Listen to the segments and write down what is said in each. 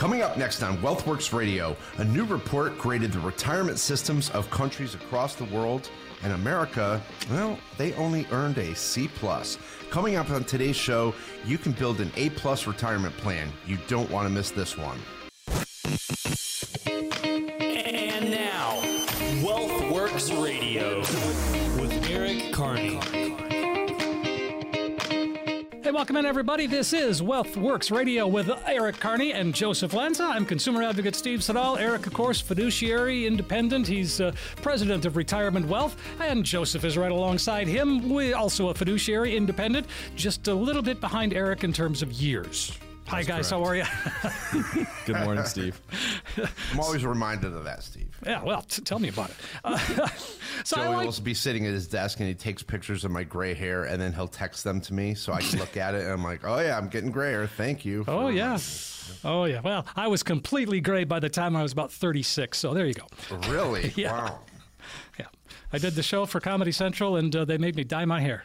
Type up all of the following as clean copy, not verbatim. Coming up next on WealthWorx Radio, a new report graded the retirement systems of countries across the world, and America, well, they only earned a C+. Coming up on today's show, you can build an A+ retirement plan. You don't want to miss this one. And now, WealthWorx Radio with Eric Kearney. Hey, welcome in, everybody. This is WealthWorx Radio with Eric Kearney and Joseph Lanza. I'm consumer advocate Steve Siddall. Eric, of course, fiduciary, independent. He's president of Retirement Wealth. And Joseph is right alongside him. We're also a fiduciary, independent, just a little bit behind Eric in terms of years. Hi, guys. How are you? Good morning, Steve. I'm always reminded of that, Steve. Yeah, well, tell me about it. So Joey will be sitting at his desk, and he takes pictures of my gray hair, and then he'll text them to me, so I can look at it, and I'm like, oh, yeah, I'm getting grayer. Thank you. Oh, yeah. Oh, yeah. Well, I was completely gray by the time I was about 36, so there you go. Really? Yeah. Wow. Yeah. I did the show for Comedy Central, and they made me dye my hair.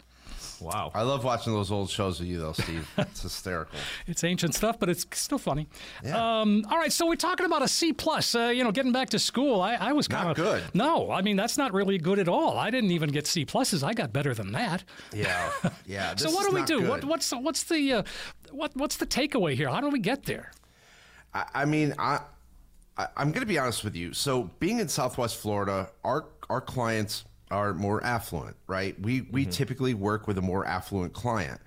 Wow. I love watching those old shows with you, though, Steve. It's hysterical. It's ancient stuff, but it's still funny. Yeah. All right, so we're talking about a C+. You know, getting back to school, I was kind of... Not good. No, I mean, that's not really good at all. I didn't even get C+. I got better than that. Yeah, yeah. So what do we do? What's the takeaway here? How do we get there? I mean, I'm going to be honest with you. So being in Southwest Florida, our clients are more affluent, right? We typically work with a more affluent client,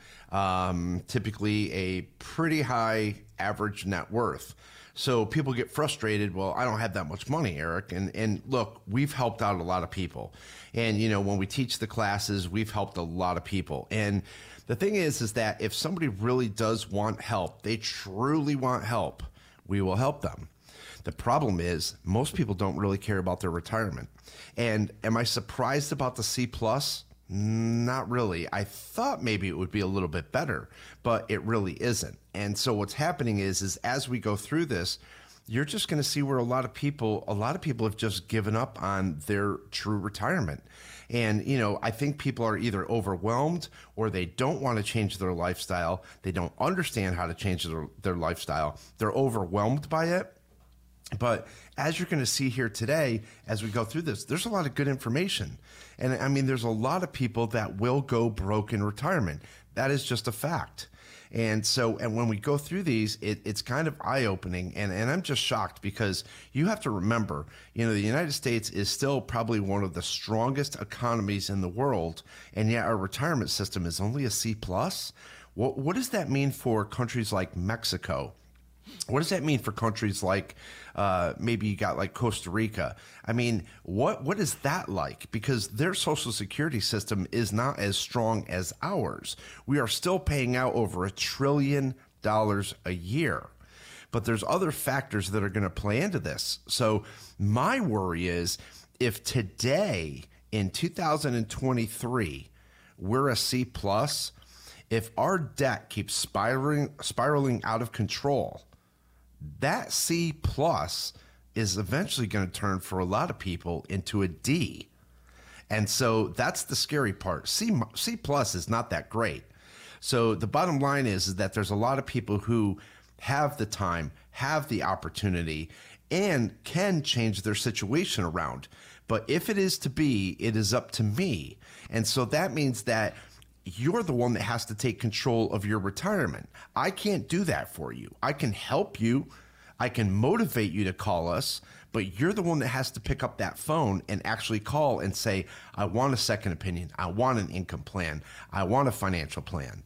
typically a pretty high average net worth. So people get frustrated. Well, I don't have that much money, Eric. And look, we've helped out a lot of people. And, you know, when we teach the classes, we've helped a lot of people. And the thing is that if somebody really does want help, they truly want help, we will help them. The problem is most people don't really care about their retirement. And am I surprised about the C+? Not really. I thought maybe it would be a little bit better, but it really isn't. And so what's happening is as we go through this, you're just going to see where a lot of people have just given up on their true retirement. And, you know, I think people are either overwhelmed or they don't want to change their lifestyle. They don't understand how to change their lifestyle. They're overwhelmed by it. But as you're going to see here today, as we go through this, there's a lot of good information. And I mean, there's a lot of people that will go broke in retirement. That is just a fact. And so, and when we go through these, it's kind of eye-opening. And I'm just shocked because you have to remember, you know, the United States is still probably one of the strongest economies in the world. And yet our retirement system is only a C+. What does that mean for countries like Mexico? What does that mean for countries like maybe you got like Costa Rica? I mean, what is that like? Because their Social Security system is not as strong as ours. We are still paying out over $1 trillion a year. But there's other factors that are going to play into this. So my worry is if today in 2023 we're a C+, if our debt keeps spiraling out of control, that C+ is eventually going to turn for a lot of people into a D. And so that's the scary part. C+ is not that great. So the bottom line is that there's a lot of people who have the time, have the opportunity, and can change their situation around. But if it is to be, it is up to me. And so that means that you're the one that has to take control of your retirement. I can't do that for you. I can help you. I can motivate you to call us, but you're the one that has to pick up that phone and actually call and say, I want a second opinion. I want an income plan. I want a financial plan.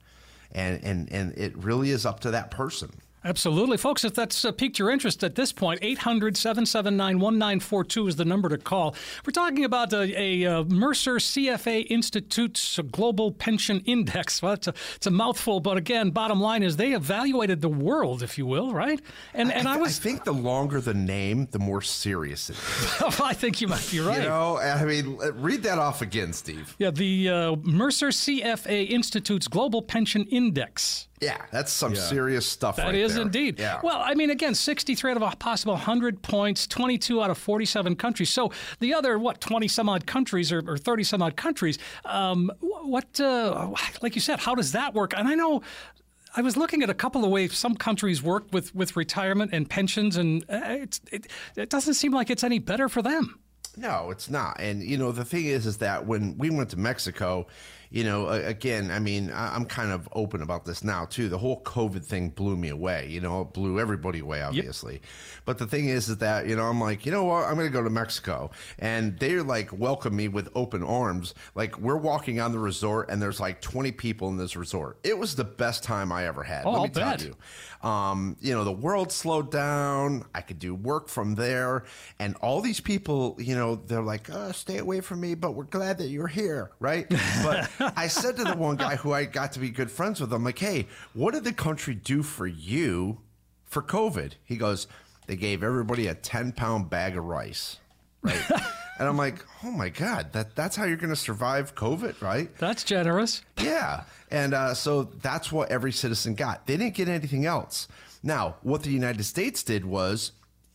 And it really is up to that person. Absolutely. Folks, if that's piqued your interest at this point, 800-779-1942 is the number to call. We're talking about a Mercer CFA Institute's Global Pension Index. Well, it's a mouthful, but again, bottom line is they evaluated the world, if you will, right? I think the longer the name, the more serious it is. I think you might be right. You know, I mean, read that off again, Steve. Yeah, the Mercer CFA Institute's Global Pension Index. Yeah, that's some serious stuff right there. That is indeed. Yeah. Well, I mean, again, 63 out of a possible 100 points, 22 out of 47 countries. So the other, 20-some-odd countries or 30-some-odd countries, like you said, how does that work? And I know I was looking at a couple of ways some countries work with retirement and pensions, and it doesn't seem like it's any better for them. No, it's not. And, you know, the thing is that when we went to Mexico, you know, again, I mean, I'm kind of open about this now, too. The whole COVID thing blew me away. You know, it blew everybody away, obviously. Yep. But the thing is that, you know, I'm like, you know what? I'm going to go to Mexico. And they're like, welcome me with open arms. Like, we're walking on the resort and there's like 20 people in this resort. It was the best time I ever had. Oh, let me tell you. You know, the world slowed down. I could do work from there. And all these people, you know, they're like, oh, stay away from me, but we're glad that you're here, right? But I said to the one guy who I got to be good friends with, I'm like, hey, what did the country do for you for COVID? He goes, they gave everybody a 10-pound bag of rice, right? And I'm like, oh my God, that's how you're going to survive COVID, right? That's generous. Yeah. And so that's what every citizen got. They didn't get anything else. Now, what the United States did was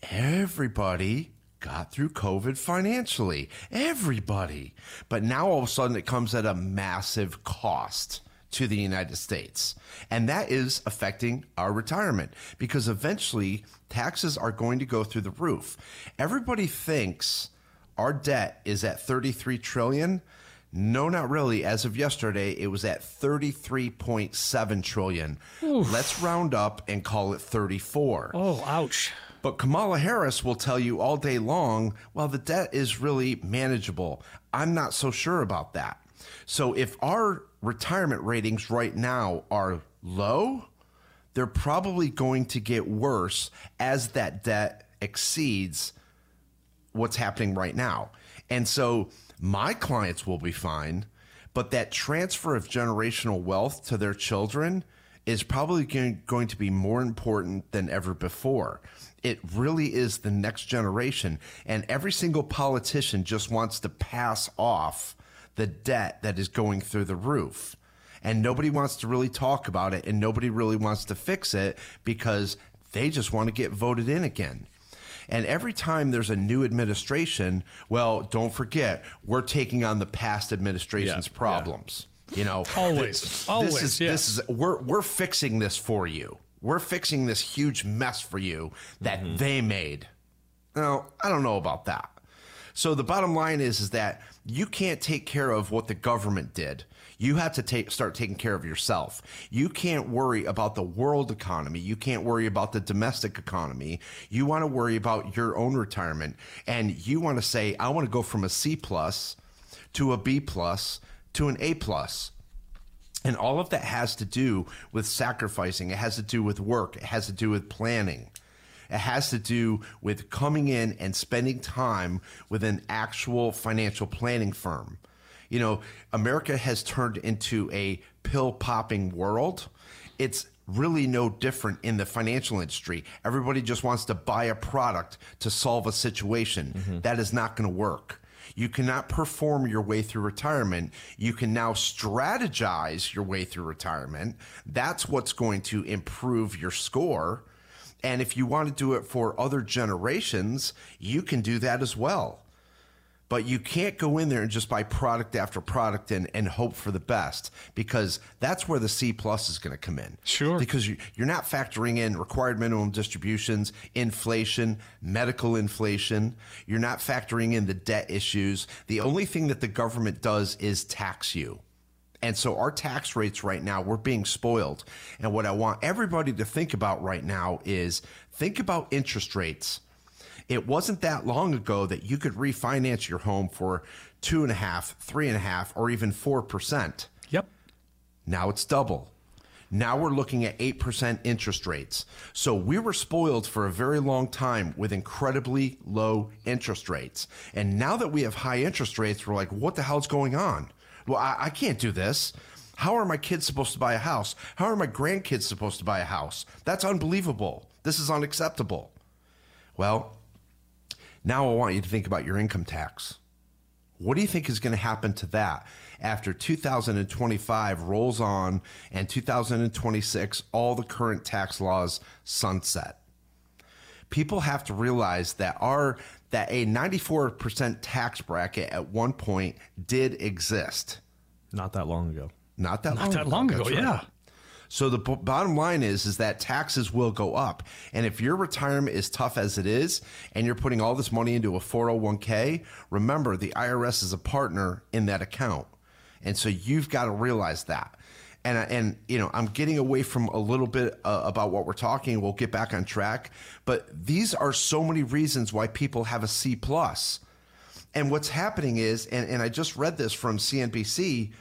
everybody got through COVID financially, everybody. But now all of a sudden it comes at a massive cost to the United States. And that is affecting our retirement because eventually taxes are going to go through the roof. Everybody thinks our debt is at $33 trillion. No, not really. As of yesterday, it was at $33.7 trillion. Oof. Let's round up and call it 34. Oh, ouch. But Kamala Harris will tell you all day long, well, the debt is really manageable. I'm not so sure about that. So if our retirement ratings right now are low, they're probably going to get worse as that debt exceeds what's happening right now. And so my clients will be fine, but that transfer of generational wealth to their children is probably going to be more important than ever before. It really is the next generation. And every single politician just wants to pass off the debt that is going through the roof. And nobody wants to really talk about it. And nobody really wants to fix it because they just want to get voted in again. And every time there's a new administration, well, don't forget, we're taking on the past administration's problems. Yeah. You know, this is we're fixing this for you. We're fixing this huge mess for you that they made. Now, I don't know about that. So the bottom line is that you can't take care of what the government did. You have to start taking care of yourself. You can't worry about the world economy. You can't worry about the domestic economy. You want to worry about your own retirement. And you want to say, I want to go from a C+ to a B+ to an A+. And all of that has to do with sacrificing. It has to do with work. It has to do with planning. It has to do with coming in and spending time with an actual financial planning firm. You know, America has turned into a pill-popping world. It's really no different in the financial industry. Everybody just wants to buy a product to solve a situation. That is not going to work. You cannot perform your way through retirement. You can now strategize your way through retirement. That's what's going to improve your score. And if you want to do it for other generations, you can do that as well. But you can't go in there and just buy product after product and hope for the best, because that's where the C+ is going to come in. Sure. Because you're not factoring in required minimum distributions, inflation, medical inflation. You're not factoring in the debt issues. The only thing that the government does is tax you. And so our tax rates right now, we're being spoiled. And what I want everybody to think about right now is think about interest rates. It wasn't that long ago that you could refinance your home for 2.5%, 3.5%, or even 4%. Yep. Now it's double. Now we're looking at 8% interest rates. So we were spoiled for a very long time with incredibly low interest rates. And now that we have high interest rates, we're like, what the hell's going on? Well, I can't do this. How are my kids supposed to buy a house? How are my grandkids supposed to buy a house? That's unbelievable. This is unacceptable. Well, now I want you to think about your income tax. What do you think is going to happen to that after 2025 rolls on and 2026, all the current tax laws sunset? People have to realize that a 94% tax bracket at one point did exist. Not that long ago. Not that long ago, yeah. So the bottom line is that taxes will go up. And if your retirement is tough as it is, and you're putting all this money into a 401k, remember the IRS is a partner in that account. And so you've got to realize that. And you know, I'm getting away from a little bit about what we're talking. We'll get back on track. But these are so many reasons why people have a C+. And what's happening is, and I just read this from CNBC,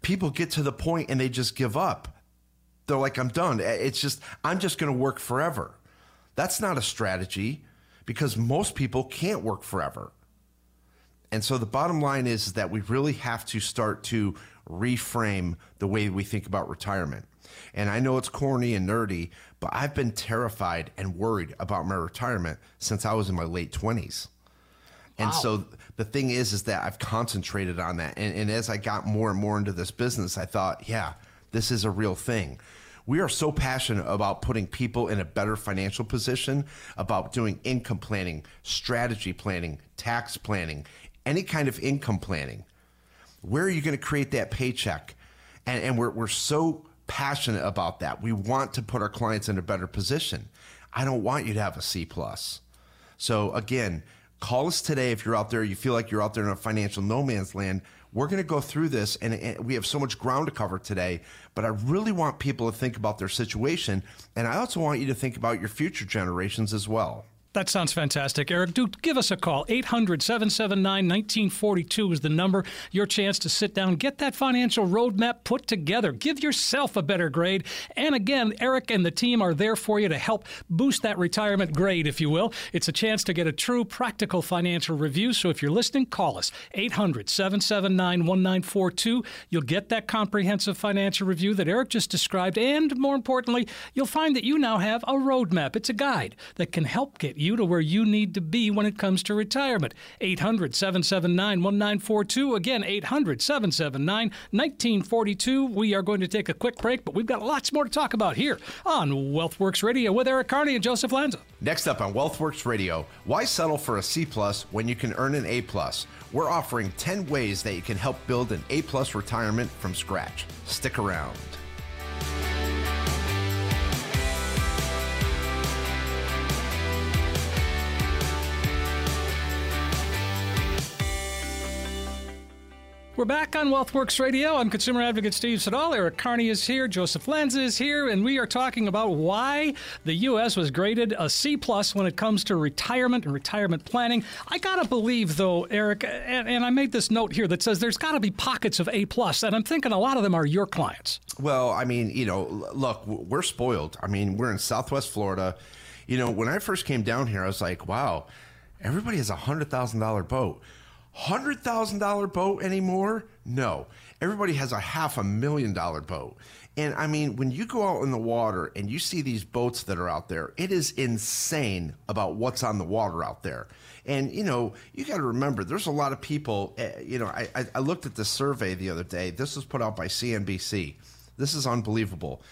people get to the point and they just give up. They're like, I'm done. It's just, I'm just going to work forever. That's not a strategy, because most people can't work forever. And so the bottom line is that we really have to start to reframe the way we think about retirement. And I know it's corny and nerdy, but I've been terrified and worried about my retirement since I was in my late 20s. And so the thing is that I've concentrated on that. And as I got more and more into this business, I thought, yeah, this is a real thing. We are so passionate about putting people in a better financial position, about doing income planning, strategy planning, tax planning, any kind of income planning. Where are you going to create that paycheck? And we're so passionate about that. We want to put our clients in a better position. I don't want you to have a C+. So again, call us today if you're out there, you feel like you're out there in a financial no man's land. We're going to go through this, and we have so much ground to cover today, but I really want people to think about their situation, and I also want you to think about your future generations as well. That sounds fantastic, Eric. Do give us a call. 800-779-1942 is the number. Your chance to sit down, get that financial roadmap put together. Give yourself a better grade. And again, Eric and the team are there for you to help boost that retirement grade, if you will. It's a chance to get a true practical financial review. So if you're listening, call us. 800-779-1942. You'll get that comprehensive financial review that Eric just described. And more importantly, you'll find that you now have a roadmap. It's a guide that can help get you to where you need to be when it comes to retirement. 800-779-1942. Again, 800-779-1942. We are going to take a quick break, but we've got lots more to talk about here on WealthWorx Radio with Eric Kearney and Joseph Lanza. Next up on WealthWorx Radio, why settle for a C+ when you can earn an A+? We're offering 10 ways that you can help build an A+ retirement from scratch. Stick around. We're back on WealthWorx Radio. I'm consumer advocate Steve Siddall. Eric Kearney is here. Joseph Lanza is here. And we are talking about why the U.S. was graded a C+ when it comes to retirement and retirement planning. I got to believe, though, Eric, and I made this note here that says there's got to be pockets of A+. And I'm thinking a lot of them are your clients. Well, I mean, you know, look, we're spoiled. I mean, we're in Southwest Florida. You know, when I first came down here, I was like, wow, everybody has a $100,000 boat. $100,000 boat anymore? No. Everybody has a $500,000 boat. And I mean, when you go out in the water and you see these boats that are out there, it is insane about what's on the water out there. And, you know, you got to remember, there's a lot of people, you know, I looked at this survey the other day. This was put out by CNBC. This is unbelievable.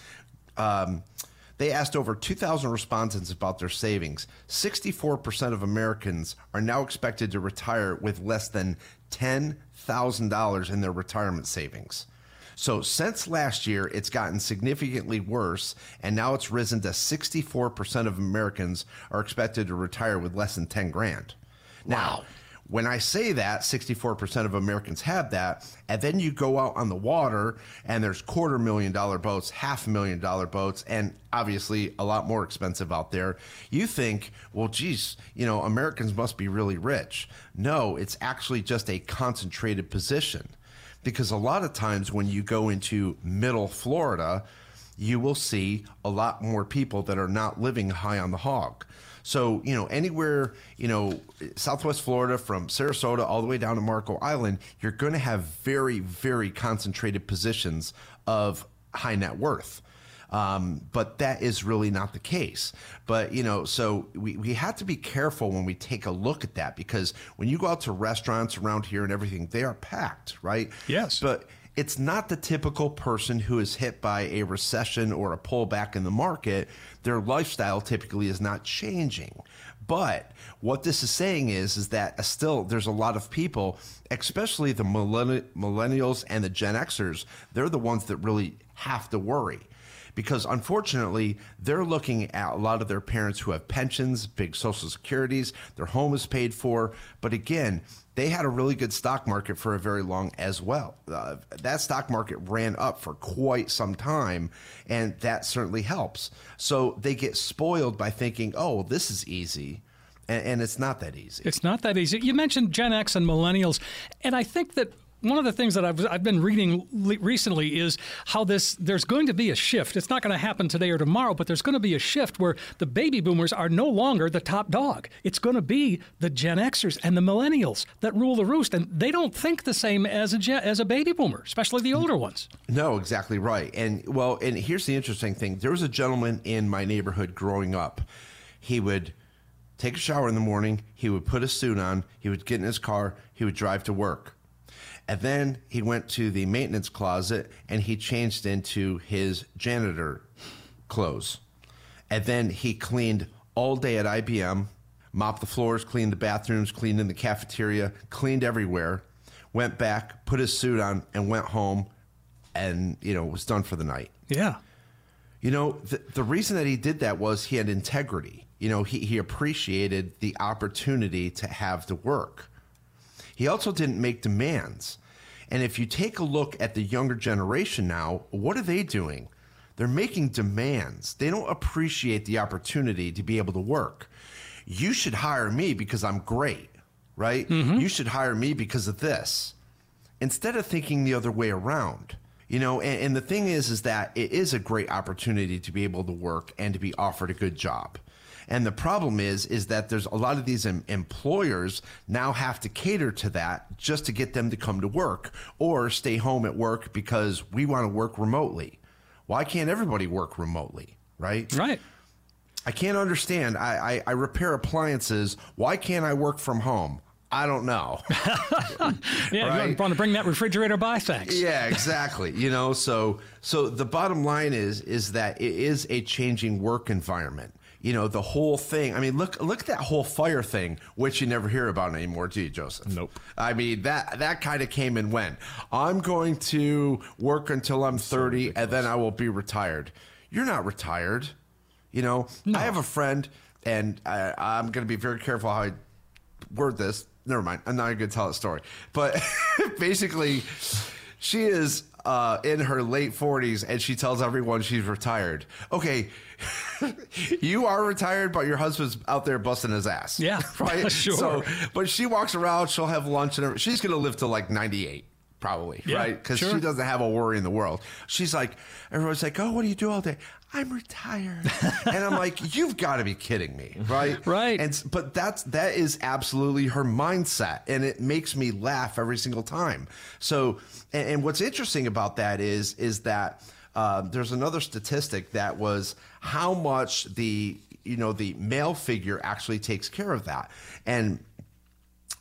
They asked over 2,000 respondents about their savings. 64% of Americans are now expected to retire with less than $10,000 in their retirement savings. So since last year, it's gotten significantly worse, and now it's risen to 64% of Americans are expected to retire with less than 10 grand. Now, when I say that, 64% of Americans have that, and then you go out on the water and there's $250,000 boats, $500,000 boats, and obviously a lot more expensive out there. You think, well, geez, you know, Americans must be really rich. No, it's actually just a concentrated position, because a lot of times when you go into middle Florida, you will see a lot more people that are not living high on the hog. So, you know, anywhere, you know, Southwest Florida from Sarasota all the way down to Marco Island, you're going to have very, very concentrated positions of high net worth. But that is really not the case. But, you know, so we have to be careful when we take a look at that, because when you go out to restaurants around here and everything, they are packed, right? Yes. But it's not the typical person who is hit by a recession or a pullback in the market. Their lifestyle typically is not changing. But what this is saying is that still there's a lot of people, especially the millennials and the Gen Xers, they're the ones that really have to worry. because unfortunately, they're looking at a lot of their parents who have pensions, big social securities, their home is paid for. But again, they had a really good stock market for a very long as well. That stock market ran up for quite some time, and that certainly helps. So they get spoiled by thinking, oh, this is easy. And it's not that easy. It's not that easy. You mentioned Gen X and millennials, and I think that one of the things that I've been reading recently is how there's going to be a shift. It's not going to happen today or tomorrow, but there's going to be a shift where the baby boomers are no longer the top dog. It's going to be the Gen Xers and the millennials that rule the roost, and they don't think the same as a baby boomer, especially the older ones. No, exactly right. And here's the interesting thing. There was a gentleman in my neighborhood growing up. He would take a shower in the morning, he would put a suit on, he would get in his car, he would drive to work. And then he went to the maintenance closet and he changed into his janitor clothes. And then he cleaned all day at IBM, mopped the floors, cleaned the bathrooms, cleaned in the cafeteria, cleaned everywhere, went back, put his suit on, and went home and, was done for the night. Yeah. The reason that he did that was he had integrity. He appreciated the opportunity to have to work. He also didn't make demands. And if you take a look at the younger generation now, what are they doing? They're making demands. They don't appreciate the opportunity to be able to work. You should hire me because I'm great, right? Mm-hmm. You should hire me because of this. Instead of thinking the other way around. And the thing is that it is a great opportunity to be able to work and to be offered a good job. And the problem is that there's a lot of these employers now have to cater to that just to get them to come to work or stay home at work because we want to work remotely. Why can't everybody work remotely, right? Right. I can't understand. I repair appliances. Why can't I work from home? I don't know. Yeah, right? You want to bring that refrigerator by? Thanks. Yeah, exactly. So the bottom line is that it is a changing work environment. The whole thing. I mean, look at that whole fire thing, which you never hear about anymore, do you, Joseph? Nope. I mean, that kind of came and went. I'm going to work until I'm 30, and then I will be retired. You're not retired. No. I have a friend, and I'm going to be very careful how I word this. Never mind. I'm not going to tell the story. But basically, she is in her late 40s, and she tells everyone she's retired. Okay, you are retired, but your husband's out there busting his ass. Yeah, right. Sure. So, but she walks around, she'll have lunch, and she's going to live to like 98, probably, yeah, right? Because sure. She doesn't have a worry in the world. She's like, everyone's like, oh, what do you do all day? I'm retired, and I'm like, you've got to be kidding me, right? Right. But that is absolutely her mindset, and it makes me laugh every single time. So, and what's interesting about that is that there's another statistic that was how much the male figure actually takes care of that, and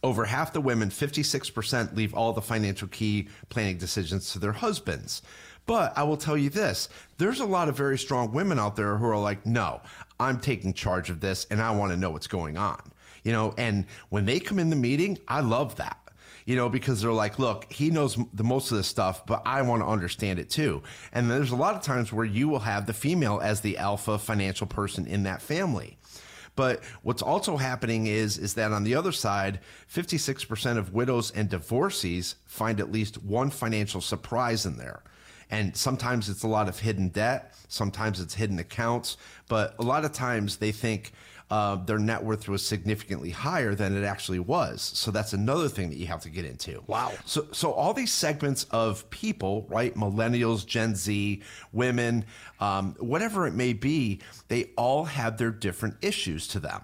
over half the women, 56%, leave all the financial key planning decisions to their husbands. But I will tell you this, there's a lot of very strong women out there who are like, no, I'm taking charge of this and I want to know what's going on. And when they come in the meeting, I love that, because they're like, look, he knows the most of this stuff, but I want to understand it too. And there's a lot of times where you will have the female as the alpha financial person in that family. But what's also happening is that on the other side, 56% of widows and divorcees find at least one financial surprise in there. And sometimes it's a lot of hidden debt. Sometimes it's hidden accounts. But a lot of times they think their net worth was significantly higher than it actually was. So that's another thing that you have to get into. Wow. So all these segments of people, right, millennials, Gen Z, women, whatever it may be, they all have their different issues to them.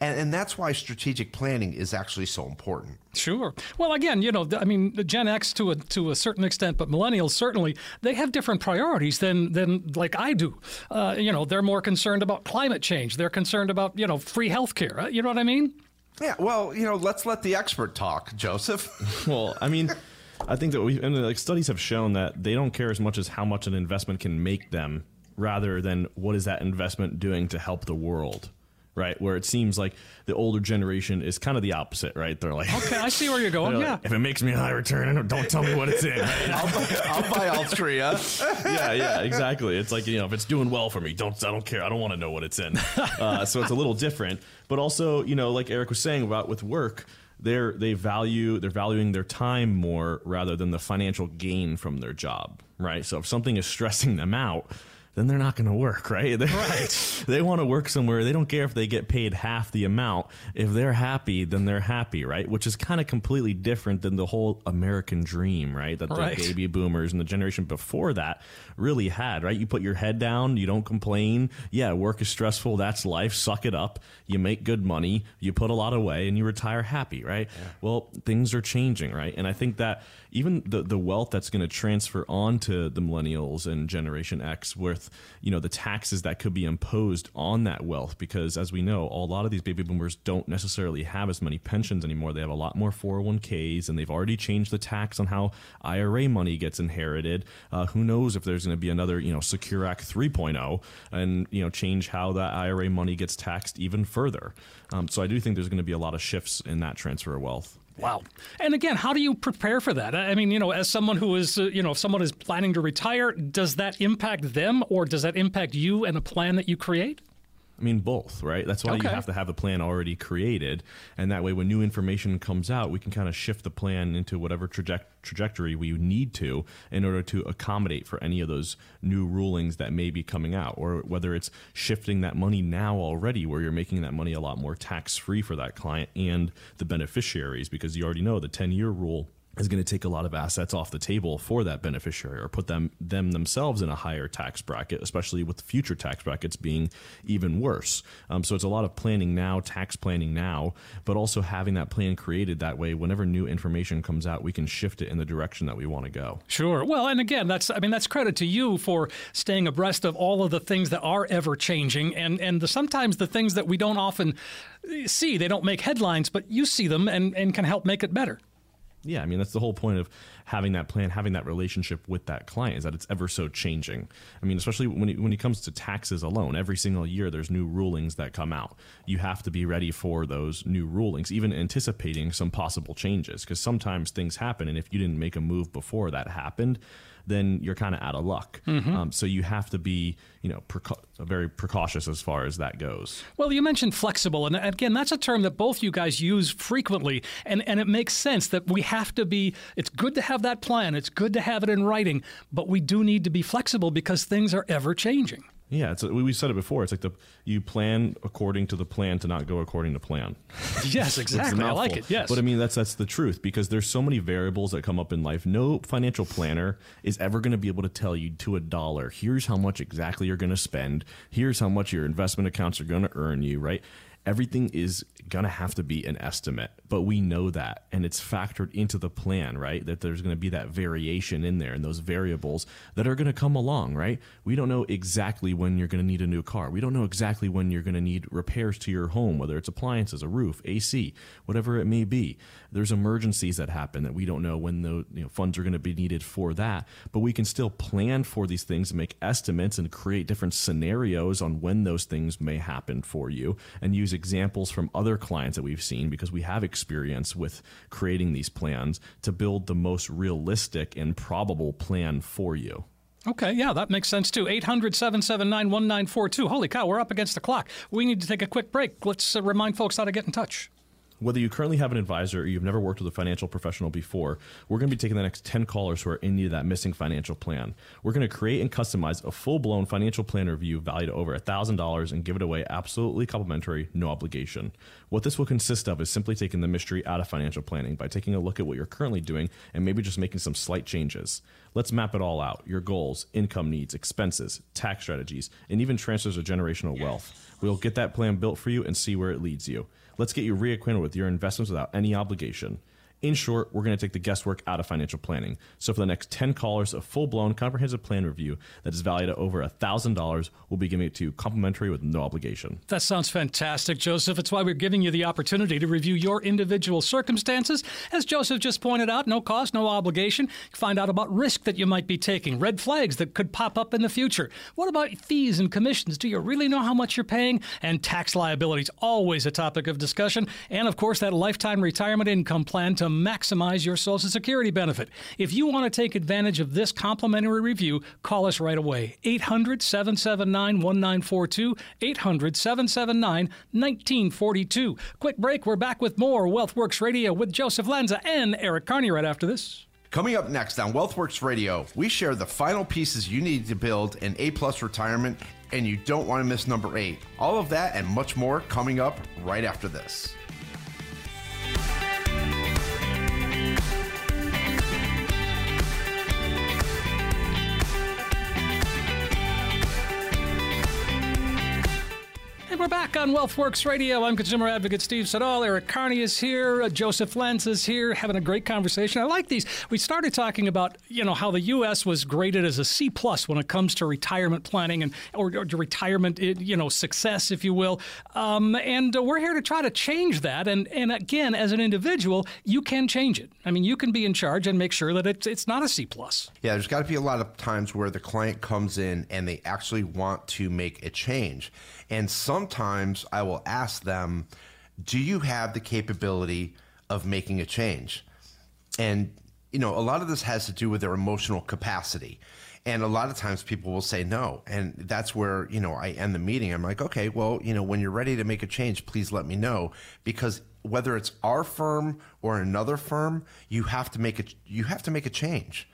And that's why strategic planning is actually so important. Sure. Well, again, Gen X to a certain extent, but millennials certainly, they have different priorities than like I do. They're more concerned about climate change. They're concerned about, free health care. You know what I mean? Yeah. Well, let's let the expert talk, Joseph. Well, I mean, I think that studies have shown that they don't care as much as how much an investment can make them rather than what is that investment doing to help the world. right? Where it seems like the older generation is kind of the opposite, right? They're like, okay, I see where you're going. Yeah. Like, if it makes me a high return, don't tell me what it's in. Right? I'll buy Altria. Yeah, exactly. It's like, if it's doing well for me, I don't care. I don't want to know what it's in. So it's a little different, but also, like Eric was saying about with work, they're valuing their time more rather than the financial gain from their job, right? So if something is stressing them out, then they're not going to work, right? Right. They want to work somewhere. They don't care if they get paid half the amount. If they're happy, then they're happy, right? Which is kind of completely different than the whole American dream, right? That the baby boomers and the generation before that really had, right? You put your head down. You don't complain. Yeah, work is stressful. That's life. Suck it up. You make good money. You put a lot away and you retire happy, right? Yeah. Well, things are changing, right? And I think that even the wealth that's going to transfer on to the millennials and Generation X with, the taxes that could be imposed on that wealth, because as we know, a lot of these baby boomers don't necessarily have as many pensions anymore. They have a lot more 401ks, and they've already changed the tax on how IRA money gets inherited. Who knows if there's going to be another, SECURE Act 3.0 and, change how that IRA money gets taxed even further. So I do think there's going to be a lot of shifts in that transfer of wealth. Wow. And again, how do you prepare for that? I mean, as someone who is, if someone is planning to retire, does that impact them or does that impact you and the plan that you create? I mean, both, right? That's why you have to have the plan already created. And that way, when new information comes out, we can kind of shift the plan into whatever trajectory we need to in order to accommodate for any of those new rulings that may be coming out, or whether it's shifting that money now already where you're making that money a lot more tax-free for that client and the beneficiaries, because you already know the 10-year rule is going to take a lot of assets off the table for that beneficiary or put them themselves in a higher tax bracket, especially with future tax brackets being even worse. So it's a lot of planning now, tax planning now, but also having that plan created that way whenever new information comes out, we can shift it in the direction that we want to go. Sure. Well, and again, that's credit to you for staying abreast of all of the things that are ever changing and sometimes the things that we don't often see. They don't make headlines, but you see them and can help make it better. Yeah, I mean, that's the whole point of having that plan, having that relationship with that client, is that it's ever so changing. I mean, especially when it comes to taxes alone, every single year there's new rulings that come out. You have to be ready for those new rulings, even anticipating some possible changes, because sometimes things happen, and if you didn't make a move before that happened, then you're kind of out of luck. Mm-hmm. So you have to be, very precautious as far as that goes. Well, you mentioned flexible. And again, that's a term that both you guys use frequently. And it makes sense that we have to be, it's good to have that plan. It's good to have it in writing. But we do need to be flexible because things are ever changing. Yeah, we said it before. It's like you plan according to the plan to not go according to plan. Yes, exactly. I like it. Yes, but I mean that's the truth, because there's so many variables that come up in life. No financial planner is ever going to be able to tell you to a dollar, here's how much exactly you're going to spend. Here's how much your investment accounts are going to earn you. Right. Everything is going to have to be an estimate, but we know that, and it's factored into the plan, right? That there's going to be that variation in there and those variables that are going to come along, right? We don't know exactly when you're going to need a new car. We don't know exactly when you're going to need repairs to your home, whether it's appliances, a roof, AC, whatever it may be. There's emergencies that happen that we don't know when the funds are going to be needed for that, but we can still plan for these things and make estimates and create different scenarios on when those things may happen for you, and use examples from other clients that we've seen, because we have experience with creating these plans to build the most realistic and probable plan for you. Okay, yeah, that makes sense too. 800-779-1942. Holy cow, we're up against the clock. We need to take a quick break. Let's remind folks how to get in touch. Whether you currently have an advisor or you've never worked with a financial professional before, we're going to be taking the next 10 callers who are in need of that missing financial plan. We're going to create and customize a full-blown financial plan review valued at over $1,000 and give it away absolutely complimentary, no obligation. What this will consist of is simply taking the mystery out of financial planning by taking a look at what you're currently doing and maybe just making some slight changes. Let's map it all out, your goals, income needs, expenses, tax strategies, and even transfers of generational wealth. We'll get that plan built for you and see where it leads you. Let's get you reacquainted with your investments without any obligation. In short, we're going to take the guesswork out of financial planning. So for the next 10 callers, a full-blown comprehensive plan review that is valued at over $1,000 will be given to you complimentary with no obligation. That sounds fantastic, Joseph. It's why we're giving you the opportunity to review your individual circumstances. As Joseph just pointed out, no cost, no obligation. Find out about risk that you might be taking, red flags that could pop up in the future. What about fees and commissions? Do you really know how much you're paying? And tax liabilities, always a topic of discussion. And of course, that lifetime retirement income plan to maximize your Social Security benefit. If you want to take advantage of this complimentary review, call us right away. 800-779-1942, 800-779-1942. Quick break. We're back with more WealthWorx Radio with Joseph Lanza and Eric Kearney right after this. Coming up next on WealthWorx Radio, we share the final pieces you need to build an A-plus retirement, and you don't want to miss number 8. All of that and much more coming up right after this. We're back on WealthWorx Radio. I'm consumer advocate Steve Siddall. Eric Kearney is here. Joseph Lanza is here, having a great conversation. I like these. We started talking about, you know, how the U.S. was graded as a C+ when it comes to retirement planning and or retirement, you know, success, if you will. And we're here to try to change that. And again, as an individual, you can change it. I mean, you can be in charge and make sure that it's not a C+. Yeah, there's got to be a lot of times where the client comes in and they actually want to make a change. And sometimes I will ask them, do you have the capability of making a change? And, you know, a lot of this has to do with their emotional capacity. And a lot of times people will say no. And that's where, you know, I end the meeting. I'm like, okay, well, you know, when you're ready to make a change, please let me know. Because whether it's our firm or another firm, you have to make a change.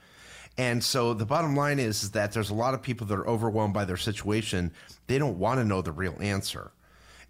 And so the bottom line is that there's a lot of people that are overwhelmed by their situation. They don't want to know the real answer.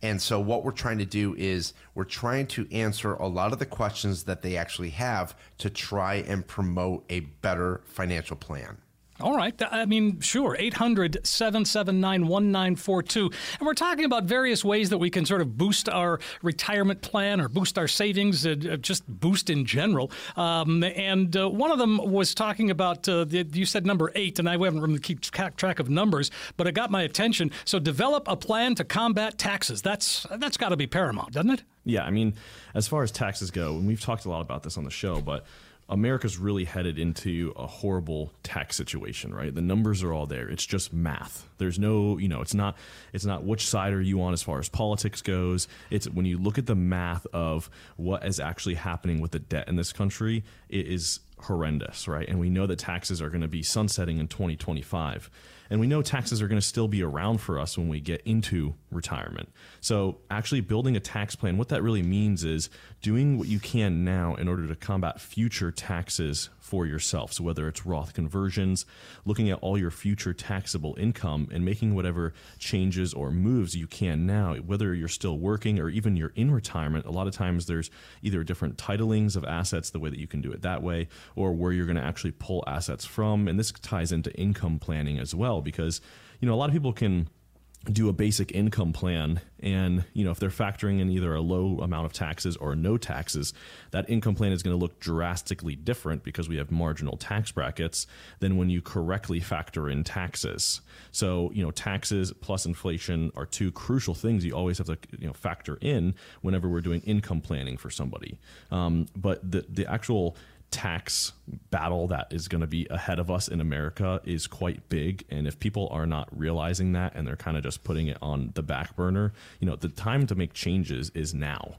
And so what we're trying to do is we're trying to answer a lot of the questions that they actually have to try and promote a better financial plan. All right. I mean, sure. 800-779-1942. And we're talking about various ways that we can sort of boost our retirement plan or boost our savings, just boost in general. And one of them was talking about, you said number 8, and I haven't really keep track of numbers, but it got my attention. So develop a plan to combat taxes. That's got to be paramount, doesn't it? Yeah. I mean, as far as taxes go, and we've talked a lot about this on the show, but America's really headed into a horrible tax situation, right? The numbers are all there. It's just math. There's no, you know, it's not which side are you on as far as politics goes. It's when you look at the math of what is actually happening with the debt in this country, it is horrendous, right? And we know that taxes are going to be sunsetting in 2025. And we know taxes are going to still be around for us when we get into retirement. So actually building a tax plan, what that really means is doing what you can now in order to combat future taxes for yourself. So whether it's Roth conversions, looking at all your future taxable income and making whatever changes or moves you can now, whether you're still working or even you're in retirement. A lot of times there's either different titlings of assets, the way that you can do it that way, or where you're going to actually pull assets from. And this ties into income planning as well, because, you know, a lot of people can do a basic income plan and, you know, if they're factoring in either a low amount of taxes or no taxes, that income plan is going to look drastically different because we have marginal tax brackets than when you correctly factor in taxes. So, you know, taxes plus inflation are two crucial things you always have to, you know, factor in whenever we're doing income planning for somebody. But the actual tax battle that is going to be ahead of us in America is quite big. And if people are not realizing that and they're kind of just putting it on the back burner, you know, the time to make changes is now.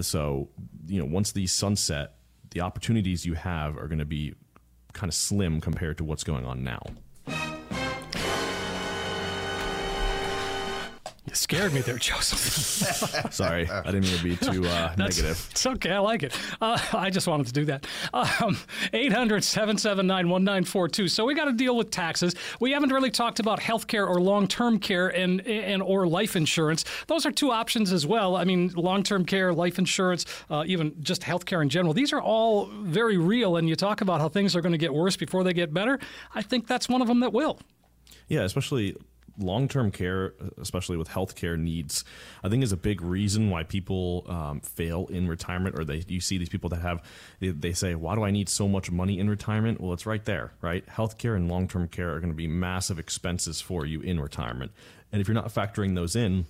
So, you know, once these sunset, the opportunities you have are going to be kind of slim compared to what's going on now. You scared me there, Joseph. Sorry, I didn't mean to be too negative. It's okay, I like it. I just wanted to do that. 800-779-1942. So we got to deal with taxes. We haven't really talked about health care or long-term care and or life insurance. Those are two options as well. I mean, long-term care, life insurance, even just health care in general. These are all very real, and you talk about how things are going to get worse before they get better. I think that's one of them that will. Yeah, especially long-term care, especially with healthcare needs, I think is a big reason why people fail in retirement, or you see these people that have, they say, why do I need so much money in retirement? Well, it's right there, right? Healthcare and long-term care are going to be massive expenses for you in retirement. And if you're not factoring those in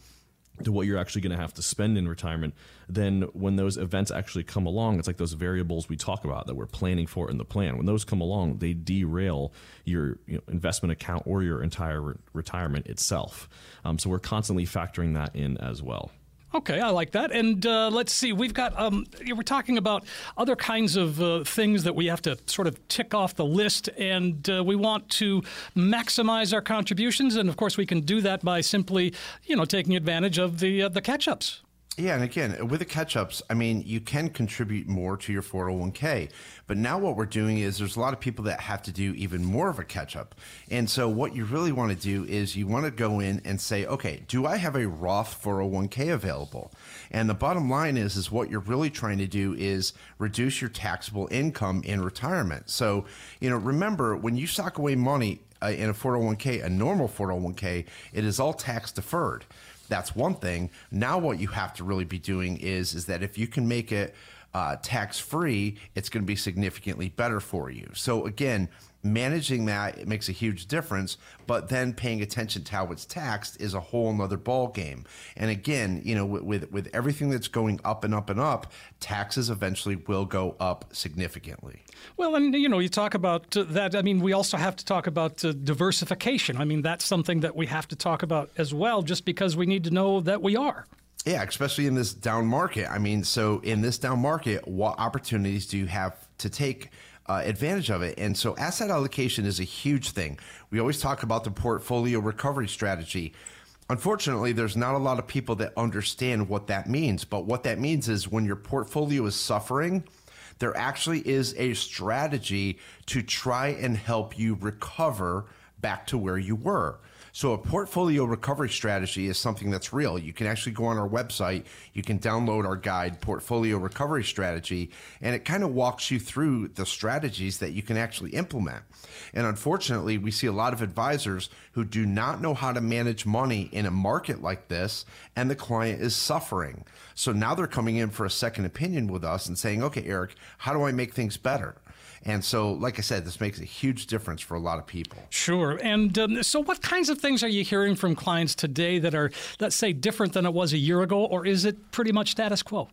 to what you're actually going to have to spend in retirement, then when those events actually come along, it's like those variables we talk about that we're planning for in the plan. When those come along, they derail your investment account or your entire retirement itself. So we're constantly factoring that in as well. Okay, I like that. And let's see, we've got, we're talking about other kinds of things that we have to sort of tick off the list, and we want to maximize our contributions. And of course, we can do that by simply, taking advantage of the catch-ups. Yeah, and again, with the catch-ups, I mean, you can contribute more to your 401k, but now what we're doing is there's a lot of people that have to do even more of a catch-up. And so what you really want to do is you want to go in and say, okay, do I have a Roth 401k available? And the bottom line is what you're really trying to do is reduce your taxable income in retirement. So, remember, when you sock away money in a 401k, a normal 401k, it is all tax deferred. That's one thing. Now what you have to really be doing is that if you can make it tax-free, it's going to be significantly better for you. So again, managing that, it makes a huge difference, but then paying attention to how it's taxed is a whole nother ball game. And again, with everything that's going up and up and up, taxes eventually will go up significantly. Well, and you talk about that. I mean, we also have to talk about diversification. I mean, that's something that we have to talk about as well, just because we need to know that we are. Yeah, especially in this down market. I mean, so in this down market, what opportunities do you have to take advantage of it? And so asset allocation is a huge thing. We always talk about the portfolio recovery strategy. Unfortunately, there's not a lot of people that understand what that means. But what that means is when your portfolio is suffering, there actually is a strategy to try and help you recover back to where you were. So a portfolio recovery strategy is something that's real. You can actually go on our website. You can download our guide, Portfolio Recovery Strategy, and it kind of walks you through the strategies that you can actually implement. And unfortunately, we see a lot of advisors who do not know how to manage money in a market like this, and the client is suffering. So now they're coming in for a second opinion with us and saying, okay, Eric, how do I make things better? And so, like I said, this makes a huge difference for a lot of people. Sure. And so what kinds of things are you hearing from clients today that are, let's say, different than it was a year ago? Or is it pretty much status quo?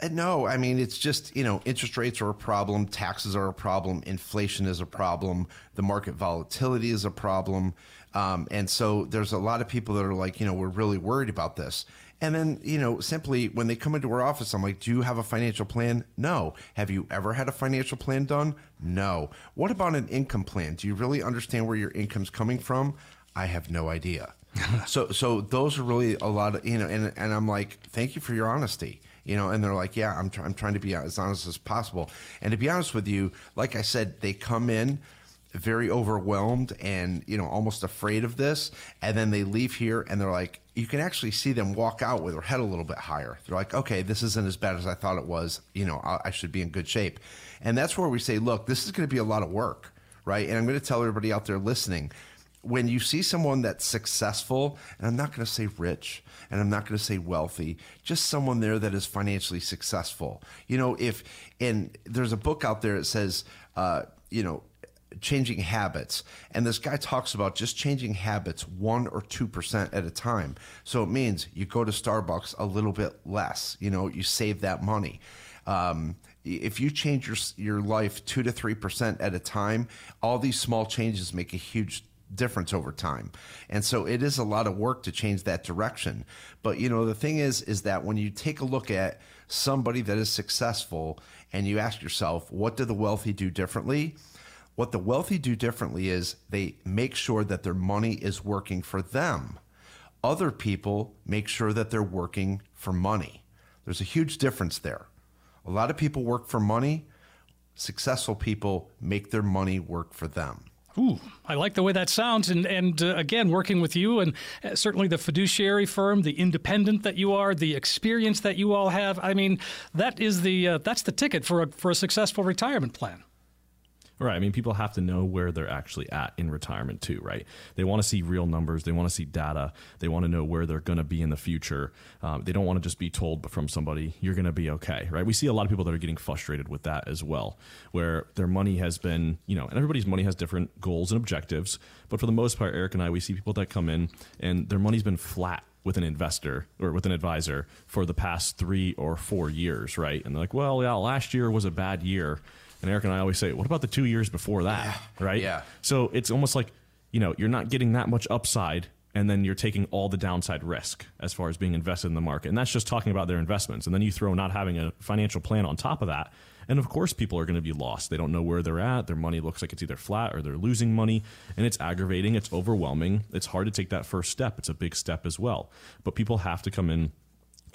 And no, I mean, it's just, interest rates are a problem. Taxes are a problem. Inflation is a problem. The market volatility is a problem. And so there's a lot of people that are like, we're really worried about this. And then, simply when they come into our office, I'm like, do you have a financial plan? No. Have you ever had a financial plan done? No. What about an income plan? Do you really understand where your income's coming from? I have no idea. So those are really a lot of, and I'm like, thank you for your honesty. And they're like, yeah, I'm trying to be as honest as possible. And to be honest with you, like I said, they come in very overwhelmed and, almost afraid of this. And then they leave here and they're like, you can actually see them walk out with their head a little bit higher. They're like, okay, this isn't as bad as I thought it was. I should be in good shape. And that's where we say, look, this is going to be a lot of work, right? And I'm going to tell everybody out there listening, when you see someone that's successful, and I'm not going to say rich, and I'm not going to say wealthy, just someone there that is financially successful. And there's a book out there that says, changing habits. And this guy talks about just changing habits 1 or 2% at a time. So it means you go to Starbucks a little bit less, you save that money. If you change your life 2 to 3% at a time, all these small changes make a huge difference over time. And so it is a lot of work to change that direction. But the thing is that when you take a look at somebody that is successful and you ask yourself, what do the wealthy do differently? What the wealthy do differently is they make sure that their money is working for them. Other people make sure that they're working for money. There's a huge difference there. A lot of people work for money. Successful people make their money work for them. Ooh, I like the way that sounds. And again, working with you and certainly the fiduciary firm, the independent that you are, the experience that you all have. I mean, that's the ticket for a successful retirement plan. Right. I mean, people have to know where they're actually at in retirement too, right? They want to see real numbers. They want to see data. They want to know where they're going to be in the future. They don't want to just be told from somebody, you're going to be okay, right? We see a lot of people that are getting frustrated with that as well, where their money has been, you know, and everybody's money has different goals and objectives. But for the most part, Eric and I, we see people that come in and their money's been flat with an investor or with an advisor for the past 3 or 4 years, right? And they're like, well, yeah, last year was a bad year. And Eric and I always say, what about the 2 years before that, right? Yeah. So it's almost like, you know, you're not getting that much upside and then you're taking all the downside risk as far as being invested in the market. And that's just talking about their investments. And then you throw not having a financial plan on top of that. And of course, people are going to be lost. They don't know where they're at. Their money looks like it's either flat or they're losing money. And it's aggravating. It's overwhelming. It's hard to take that first step. It's a big step as well. But people have to come in,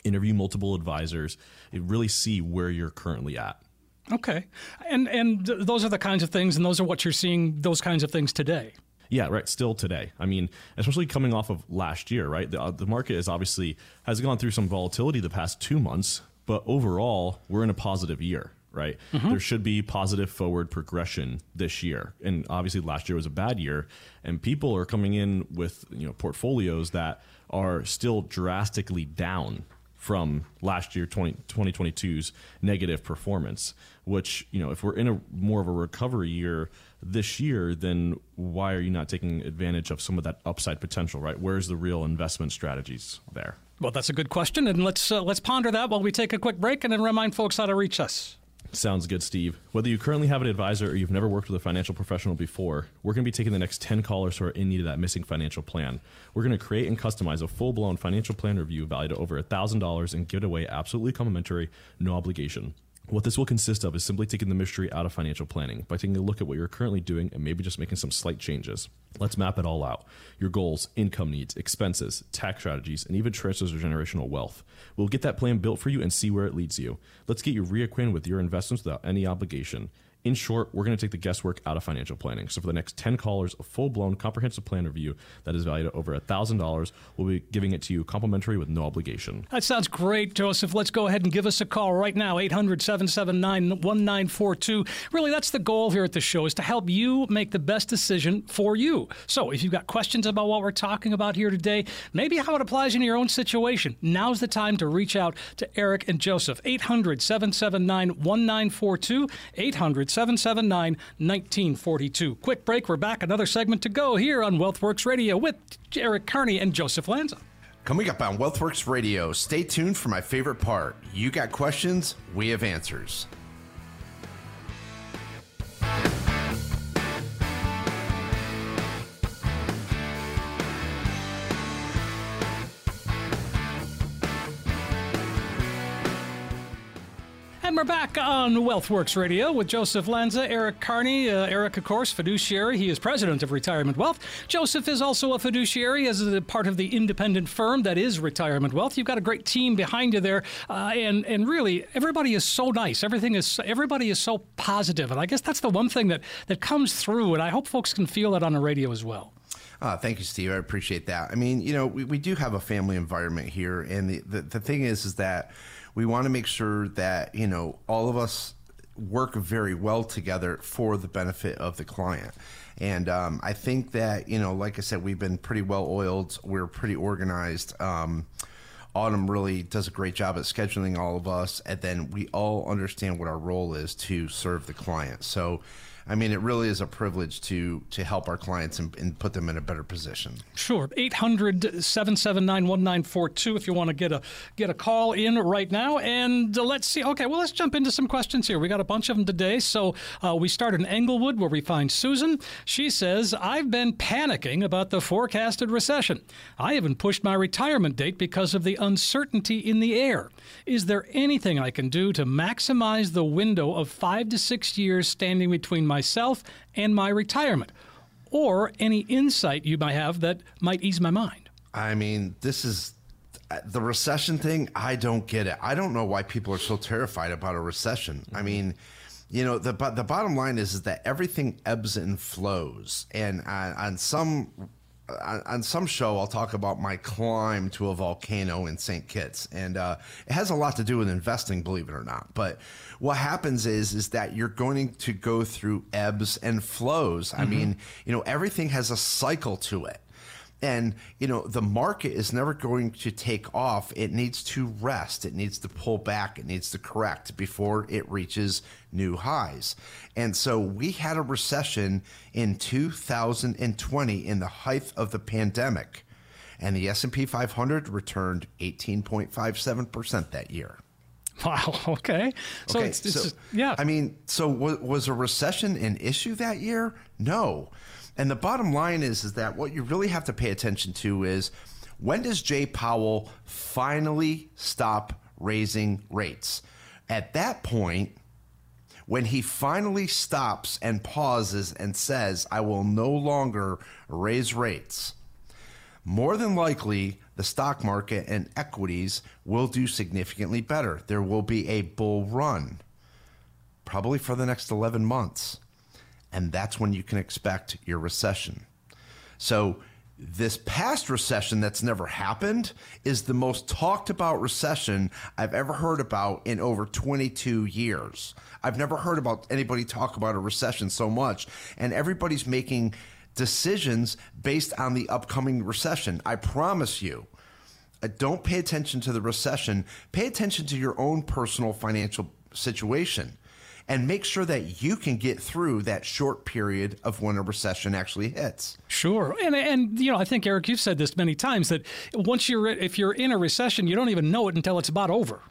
interview multiple advisors, and really see where you're currently at. Okay. And those are the kinds of things, and those are what you're seeing, those kinds of things today. Yeah, right. Still today. I mean, especially coming off of last year, right? The market is obviously has gone through some volatility the past 2 months, but overall, we're in a positive year, right? Mm-hmm. There should be positive forward progression this year. And obviously last year was a bad year, and people are coming in with, you know, portfolios that are still drastically down from last year, 2022's negative performance, which, you know, if we're in a more of a recovery year this year, then why are you not taking advantage of some of that upside potential, right? Where's the real investment strategies there? Well, that's a good question. And let's ponder that while we take a quick break and then remind folks how to reach us. Sounds good, Steve. Whether you currently have an advisor or you've never worked with a financial professional before, we're going to be taking the next 10 callers who are in need of that missing financial plan. We're going to create and customize a full-blown financial plan review valued at over $1,000 and give it away absolutely complimentary, no obligation. What this will consist of is simply taking the mystery out of financial planning by taking a look at what you're currently doing and maybe just making some slight changes. Let's map it all out. Your goals, income needs, expenses, tax strategies, and even transfers of generational wealth. We'll get that plan built for you and see where it leads you. Let's get you reacquainted with your investments without any obligation. In short, we're going to take the guesswork out of financial planning. So for the next 10 callers, a full-blown comprehensive plan review that is valued at over $1,000, we'll be giving it to you complimentary with no obligation. That sounds great, Joseph. Let's go ahead and give us a call right now, 800-779-1942. Really, that's the goal here at the show, is to help you make the best decision for you. So if you've got questions about what we're talking about here today, maybe how it applies in your own situation, now's the time to reach out to Eric and Joseph. 800-779-1942, 800-779-1942. Quick break. We're back. Another segment to go here on WealthWorx Radio with Eric Kearney and Joseph Lanza. Coming up on WealthWorx Radio, stay tuned for my favorite part. You got questions, we have answers. We're back on WealthWorx Radio with Joseph Lanza, Eric Kearney. Eric, of course, fiduciary. He is president of Retirement Wealth. Joseph is also a fiduciary as a part of the independent firm that is Retirement Wealth. You've got a great team behind you there, and really everybody is so nice. Everybody is so positive, and I guess that's the one thing that comes through. And I hope folks can feel that on the radio as well. Thank you, Steve. I appreciate that. I mean, you know, we do have a family environment here, and the thing is that we want to make sure that, you know, all of us work very well together for the benefit of the client. And I think that, you know, like I said, we've been pretty well oiled. We're pretty organized. Autumn really does a great job at scheduling all of us. And then we all understand what our role is to serve the client. So, I mean, it really is a privilege to help our clients and put them in a better position. Sure. 800-779-1942 if you want to get a call in right now. And let's see. Okay, well, let's jump into some questions here. We got a bunch of them today. So we start in Englewood, where we find Susan. She says, I've been panicking about the forecasted recession. I even pushed my retirement date because of the uncertainty in the air. Is there anything I can do to maximize the window of 5 to 6 years standing between myself and my retirement, or any insight you might have that might ease my mind? I mean, this is the recession thing. I don't get it. I don't know why people are so terrified about a recession. I mean, you know, the bottom line is that everything ebbs and flows, and on some on some show, I'll talk about my climb to a volcano in St. Kitts. And it has a lot to do with investing, believe it or not. But what happens is that you're going to go through ebbs and flows. Mm-hmm. I mean, you know, everything has a cycle to it. And, you know, the market is never going to take off. It needs to rest. It needs to pull back. It needs to correct before it reaches new highs. And so we had a recession in 2020 in the height of the pandemic. And the S&P 500 returned 18.57% that year. Wow. Okay. So, okay. It's yeah. I mean, so was a recession an issue that year? No. And the bottom line is that what you really have to pay attention to is, when does Jay Powell finally stop raising rates? At that point, when he finally stops and pauses and says, I will no longer raise rates, more than likely, the stock market and equities will do significantly better. There will be a bull run, probably for the next 11 months. And that's when you can expect your recession. So this past recession that's never happened is the most talked about recession I've ever heard about in over 22 years. I've never heard about anybody talk about a recession so much. And everybody's making decisions based on the upcoming recession. I promise you, don't pay attention to the recession. Pay attention to your own personal financial situation. And make sure that you can get through that short period of when a recession actually hits. Sure. And you know, I think, Eric, you've said this many times, that once if you're in a recession, you don't even know it until it's about over.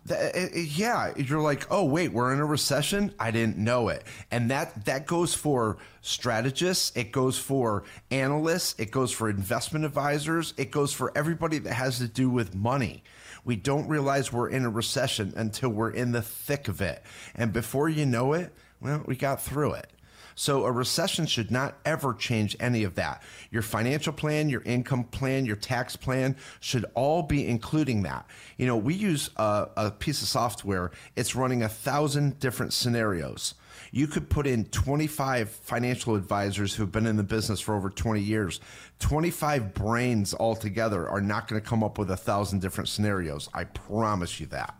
Yeah. You're like, oh, wait, we're in a recession? I didn't know it. And that goes for strategists. It goes for analysts. It goes for investment advisors. It goes for everybody that has to do with money. We don't realize we're in a recession until we're in the thick of it. And before you know it, well, we got through it. So a recession should not ever change any of that. Your financial plan, your income plan, your tax plan should all be including that. You know, we use a piece of software. It's running 1,000 different scenarios. You could put in 25 financial advisors who've been in the business for over 20 years. 25 brains altogether are not going to come up with 1,000 different scenarios. I promise you that.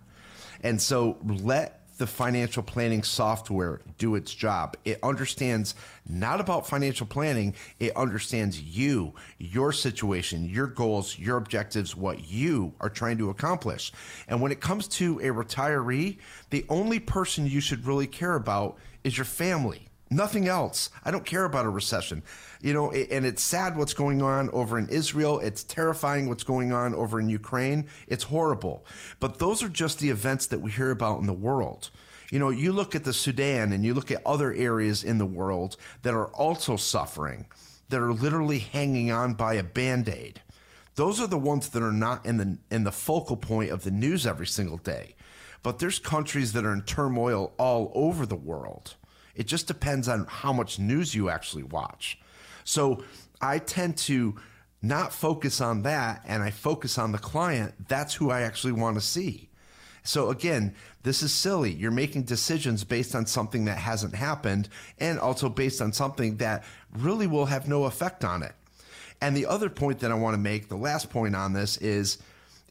And so let the financial planning software do its job. It understands not about financial planning. It understands you, your situation, your goals, your objectives, what you are trying to accomplish. And when it comes to a retiree, the only person you should really care about is your family. Nothing else. I don't care about a recession. You know, and it's sad what's going on over in Israel. It's terrifying what's going on over in Ukraine. It's horrible. But those are just the events that we hear about in the world. You know, you look at the Sudan and you look at other areas in the world that are also suffering, that are literally hanging on by a Band-Aid. Those are the ones that are not in the focal point of the news every single day. But there's countries that are in turmoil all over the world. It just depends on how much news you actually watch. So I tend to not focus on that, and I focus on the client. That's who I actually want to see. So again, this is silly. You're making decisions based on something that hasn't happened, and also based on something that really will have no effect on it. And the other point that I want to make, the last point on this, is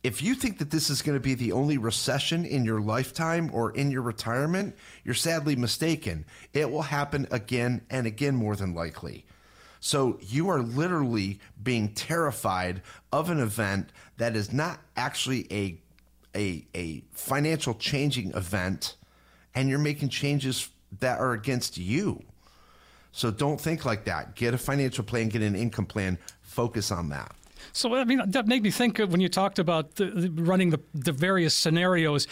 if you think that this is going to be the only recession in your lifetime or in your retirement, you're sadly mistaken. It will happen again and again, more than likely. So you are literally being terrified of an event that is not actually a financial changing event, and you're making changes that are against you. So don't think like that. Get a financial plan, get an income plan, focus on that. So, I mean, that made me think of when you talked about running the various scenarios.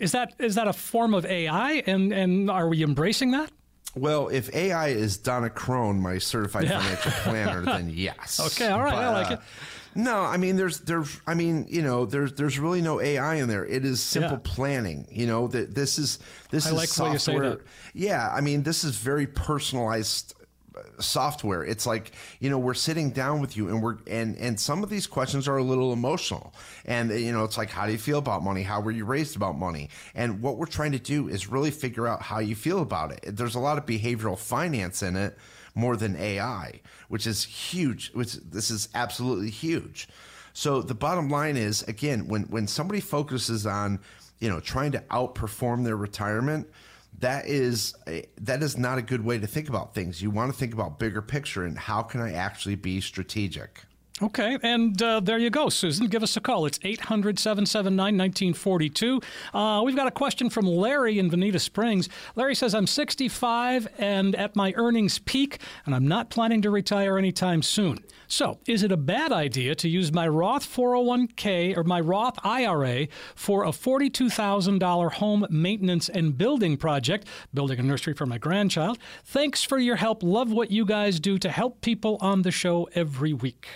Is that a form of AI, and are we embracing that? Well, if AI is Donna Crone, my certified financial planner, then yes. Okay, all right, but, I like it. No, I mean, there's really no AI in there. It is simple planning. You know, that this is like software. The way you say that. Yeah, I mean, this is very personalized software. It's like, you know, we're sitting down with you, and and some of these questions are a little emotional, and, you know, it's like, how do you feel about money? How were you raised about money? And what we're trying to do is really figure out how you feel about it. There's a lot of behavioral finance in it, more than AI, which is huge. This is absolutely huge. So the bottom line is, again, when somebody focuses on, you know, trying to outperform their retirement, that is not a good way to think about things. You want to think about bigger picture and how can I actually be strategic? Okay, and there you go, Susan. Give us a call. It's 800-779-1942. We've got a question from Larry in Bonita Springs. Larry says, I'm 65 and at my earnings peak, and I'm not planning to retire anytime soon. So is it a bad idea to use my Roth 401k or my Roth IRA for a $42,000 home maintenance and building project, building a nursery for my grandchild? Thanks for your help. Love what you guys do to help people on the show every week.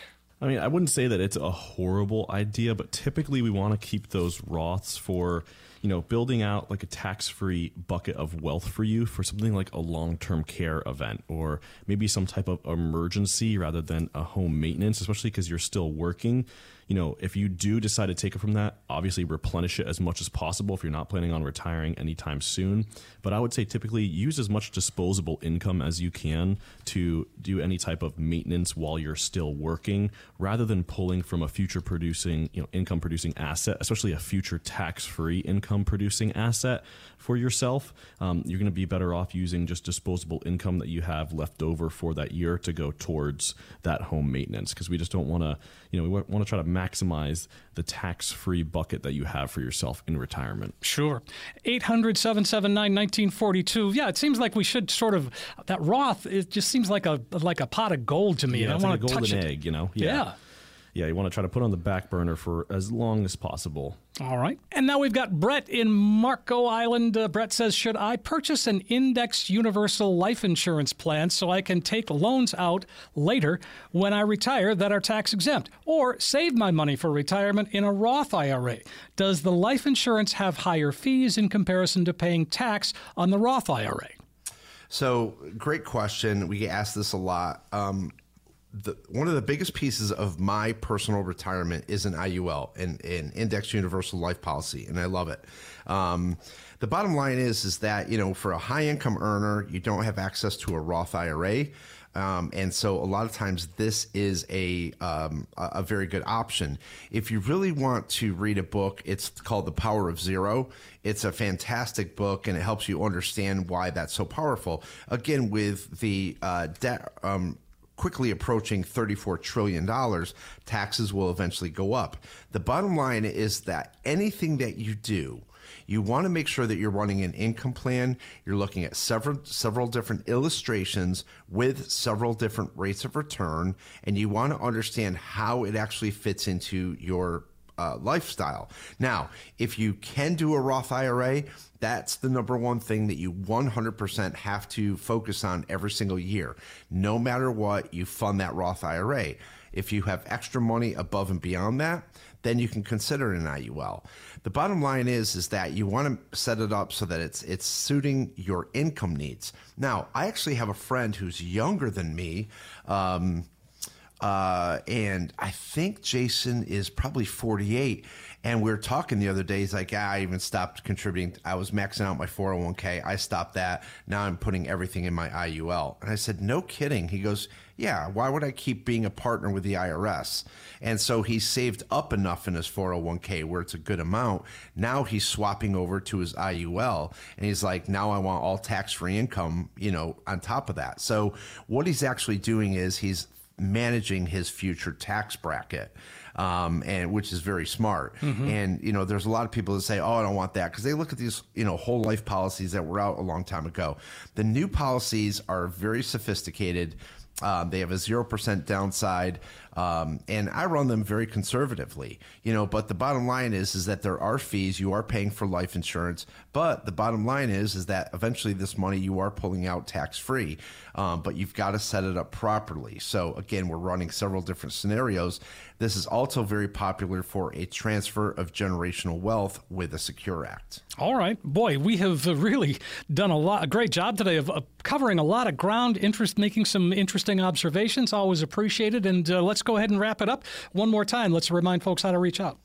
I mean, I wouldn't say that it's a horrible idea, but typically we want to keep those Roths for, you know, building out like a tax-free bucket of wealth for you for something like a long-term care event or maybe some type of emergency rather than a home maintenance, especially because you're still working. You know, if you do decide to take it from that, obviously replenish it as much as possible if you're not planning on retiring anytime soon. But I would say typically use as much disposable income as you can to do any type of maintenance while you're still working, rather than pulling from a future producing, you know, income producing asset, especially a future tax-free income producing asset for yourself. You're going to be better off using just disposable income that you have left over for that year to go towards that home maintenance, because we just don't want to, you know, we want to try to maximize the tax-free bucket that you have for yourself in retirement. Sure. 800-779-1942. Yeah, it seems like we should sort of, that Roth, it just seems like a pot of gold to me. Yeah, I want like a golden egg, you know? Yeah, you want to try to put on the back burner for as long as possible. All right. And now we've got Brett in Marco Island. Brett says, should I purchase an index universal life insurance plan so I can take loans out later when I retire that are tax exempt, or save my money for retirement in a Roth IRA? Does the life insurance have higher fees in comparison to paying tax on the Roth IRA? So great question. We get asked this a lot. One of the biggest pieces of my personal retirement is an IUL, an Index Universal Life Policy, and I love it. The bottom line is that, you know, for a high-income earner, you don't have access to a Roth IRA, and so a lot of times this is a very good option. If you really want to read a book, it's called The Power of Zero. It's a fantastic book, and it helps you understand why that's so powerful. Again, with the debt quickly approaching $34 trillion, taxes will eventually go up. The bottom line is that anything that you do, you want to make sure that you're running an income plan. You're looking at several different illustrations with several different rates of return, and you want to understand how it actually fits into your lifestyle. Now, if you can do a Roth IRA, that's the number one thing that you 100% have to focus on every single year. No matter what, you fund that Roth IRA. If you have extra money above and beyond that, then you can consider an IUL. The bottom line is that you want to set it up so that it's suiting your income needs. Now, I actually have a friend who's younger than me, and I think Jason is probably 48. And we were talking the other day. He's like, I even stopped contributing. I was maxing out my 401k. I stopped that. Now I'm putting everything in my IUL. And I said, no kidding. He goes, yeah, why would I keep being a partner with the IRS? And so he saved up enough in his 401k where it's a good amount. Now he's swapping over to his IUL. And he's like, now I want all tax-free income, you know, on top of that. So what he's actually doing is he's managing his future tax bracket, and which is very smart. Mm-hmm. And, you know, there's a lot of people that say, oh, I don't want that, because they look at these, you know, whole life policies that were out a long time ago. The new policies are very sophisticated. They have a 0% downside, and I run them very conservatively, you know, but the bottom line is that there are fees. You are paying for life insurance, but the bottom line is that eventually this money you are pulling out tax free, but you've got to set it up properly. So again, we're running several different scenarios. This is also very popular for a transfer of generational wealth with the SECURE Act. All right. Boy, we have really done a great job today of covering a lot of ground, making some interesting observations. Always appreciated. And let's go ahead and wrap it up one more time. Let's remind folks how to reach out.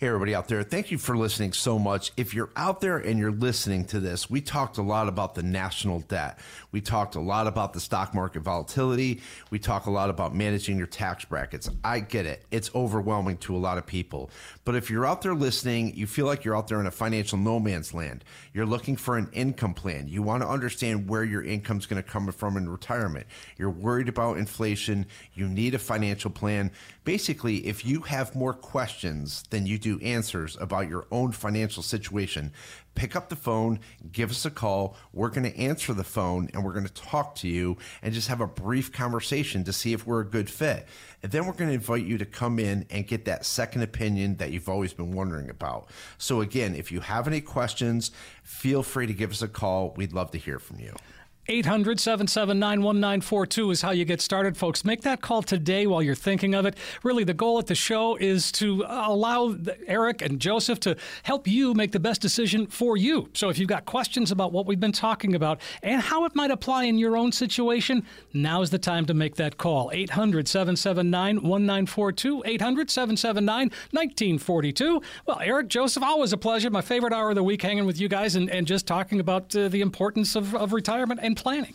Hey, everybody out there, thank you for listening so much. If you're out there and you're listening to this, we talked a lot about the national debt. We talked a lot about the stock market volatility. We talk a lot about managing your tax brackets. I get it. It's overwhelming to a lot of people. But if you're out there listening, you feel like you're out there in a financial no man's land. You're looking for an income plan. You want to understand where your income's going to come from in retirement. You're worried about inflation. You need a financial plan. Basically, if you have more questions than you do answers about your own financial situation, pick up the phone, give us a call. We're going to answer the phone and we're going to talk to you and just have a brief conversation to see if we're a good fit. And then we're going to invite you to come in and get that second opinion that you've always been wondering about. So again, if you have any questions, feel free to give us a call. We'd love to hear from you. 800-779-1942 is how you get started, folks. Make that call today while you're thinking of it. Really, the goal at the show is to allow Eric and Joseph to help you make the best decision for you. So if you've got questions about what we've been talking about and how it might apply in your own situation, now's the time to make that call. 800-779-1942, 800-779-1942. Well, Eric, Joseph, always a pleasure. My favorite hour of the week hanging with you guys and just talking about the importance of retirement and planning.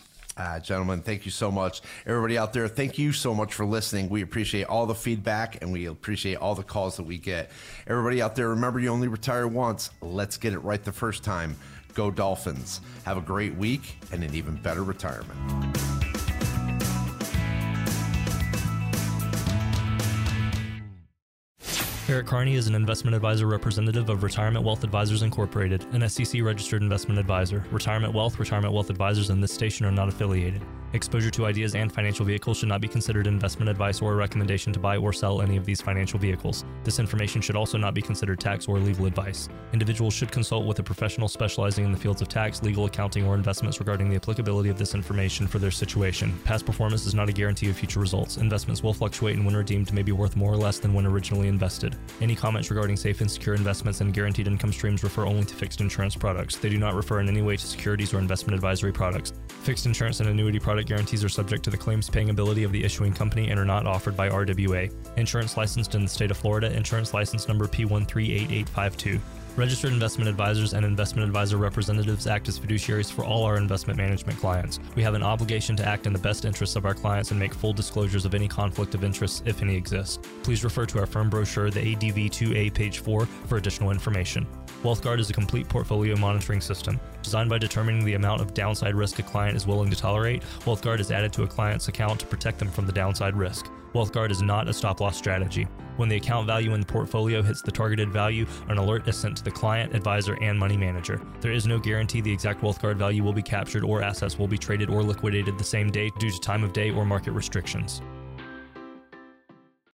Gentlemen, thank you so much. Everybody out there, thank you so much for listening. We appreciate all the feedback and we appreciate all the calls that we get. Everybody out there, remember, you only retire once. Let's get it right the first time. Go Dolphins. Have a great week and an even better retirement. Eric Kearney is an investment advisor representative of Retirement Wealth Advisors Incorporated, an SEC-registered investment advisor. Retirement Wealth Advisors, and this station are not affiliated. Exposure to ideas and financial vehicles should not be considered investment advice or a recommendation to buy or sell any of these financial vehicles. This information should also not be considered tax or legal advice. Individuals should consult with a professional specializing in the fields of tax, legal, accounting, or investments regarding the applicability of this information for their situation. Past performance is not a guarantee of future results. Investments will fluctuate and when redeemed may be worth more or less than when originally invested. Any comments regarding safe and secure investments and guaranteed income streams refer only to fixed insurance products. They do not refer in any way to securities or investment advisory products. Fixed insurance and annuity product guarantees are subject to the claims paying ability of the issuing company and are not offered by RWA. Insurance licensed in the state of Florida. Insurance license number P138852. Registered investment advisors and investment advisor representatives act as fiduciaries for all our investment management clients. We have an obligation to act in the best interests of our clients and make full disclosures of any conflict of interest, if any exists. Please refer to our firm brochure, the ADV 2A, page 4, for additional information. WealthGuard is a complete portfolio monitoring system designed by determining the amount of downside risk a client is willing to tolerate. WealthGuard is added to a client's account to protect them from the downside risk. WealthGuard is not a stop-loss strategy. When the account value in the portfolio hits the targeted value, an alert is sent to the client, advisor, and money manager. There is no guarantee the exact WealthGuard value will be captured or assets will be traded or liquidated the same day due to time of day or market restrictions.